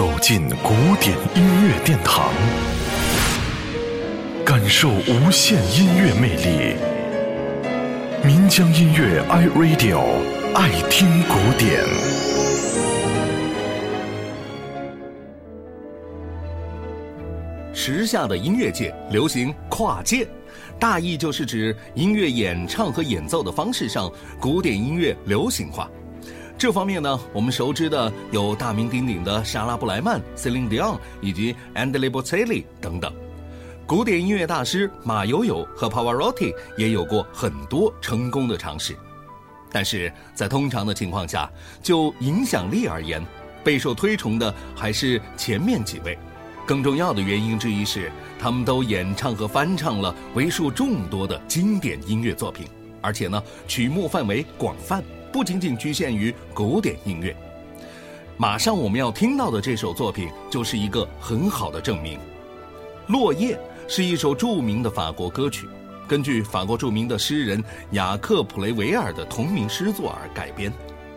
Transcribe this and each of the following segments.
走进古典音乐殿堂，感受无限音乐魅力。民江音乐 iRadio， 爱听古典。时下的音乐界流行跨界，大意就是指音乐演唱和演奏的方式上，古典音乐流行化。这方面呢，我们熟知的有大名鼎鼎的莎拉布莱曼、Celine Dion 以及 Andrea Bocelli 等等。古典音乐大师马友友和 Pavarotti 也有过很多成功的尝试。但是在通常的情况下，就影响力而言，备受推崇的还是前面几位。更重要的原因之一是，他们都演唱和翻唱了为数众多的经典音乐作品，而且呢，曲目范围广泛，不仅仅局限于古典音乐。马上我们要听到的这首作品就是一个很好的证明。落叶是一首著名的法国歌曲，根据法国著名的诗人雅克·普雷维尔的同名诗作而改编，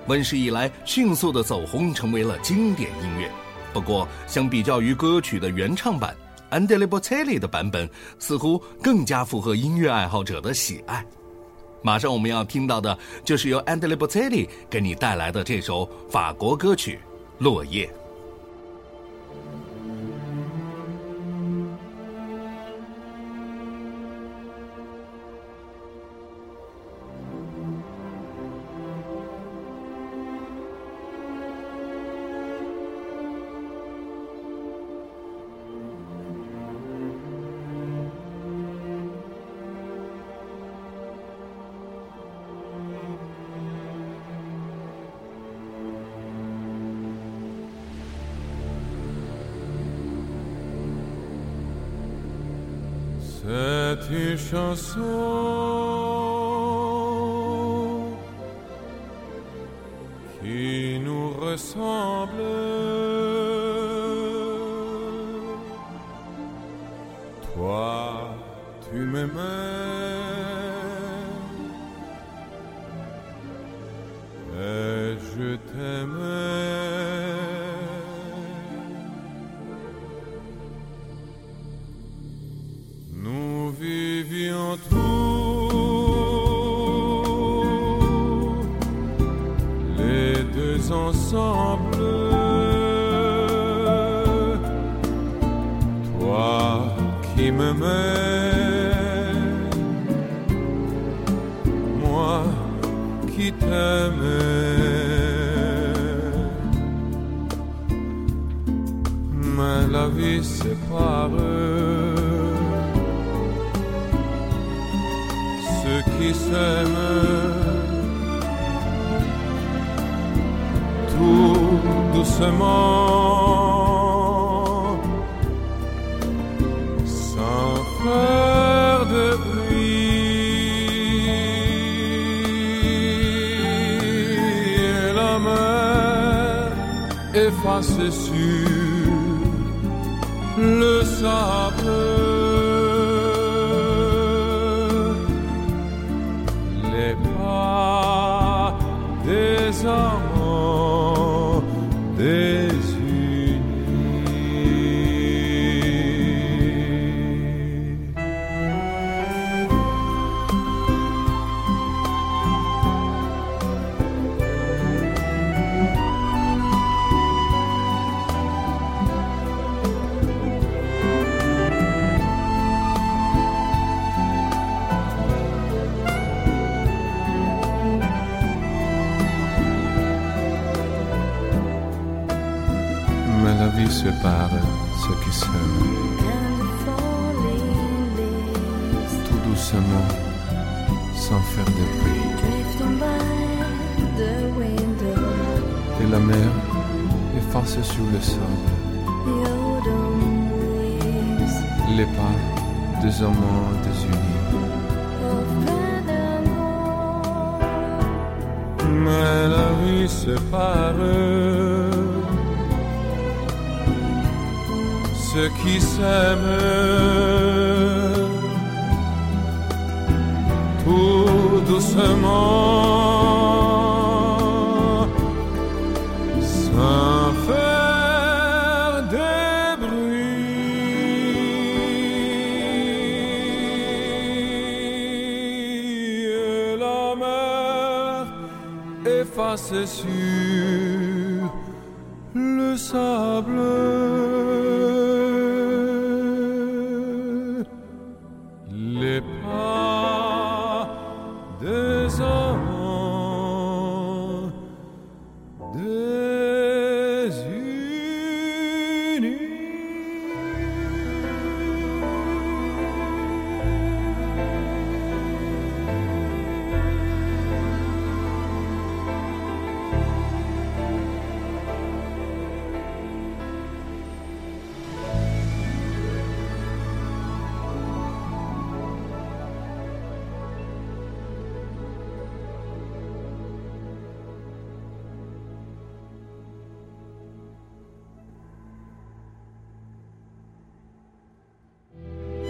问世以来迅速的走红，成为了经典音乐。不过相比较于歌曲的原唱版，安德烈·波切利的版本似乎更加符合音乐爱好者的喜爱。马上我们要听到的就是由Andrea Bocelli 给你带来的这首法国歌曲《落叶》。C'est une chanson qui nous ressemble, toi tu m'aimais et je t'aimais.Toi qui m'aimais, moi qui t'aimais, mais la vie sépare ceux qui s'aiment.Doucement, sans faire de bruit, et la mer effacée sur le sable, les pas des hommes.La vie sépare ceux qui s'aiment tout doucement, sans faire de bruit. Et la mer efface sur le sable les pas des amants désunis. Mais la vie sépare.Ceux qui s'aiment tout doucement sans faire tracer sur le sable les pas des hommes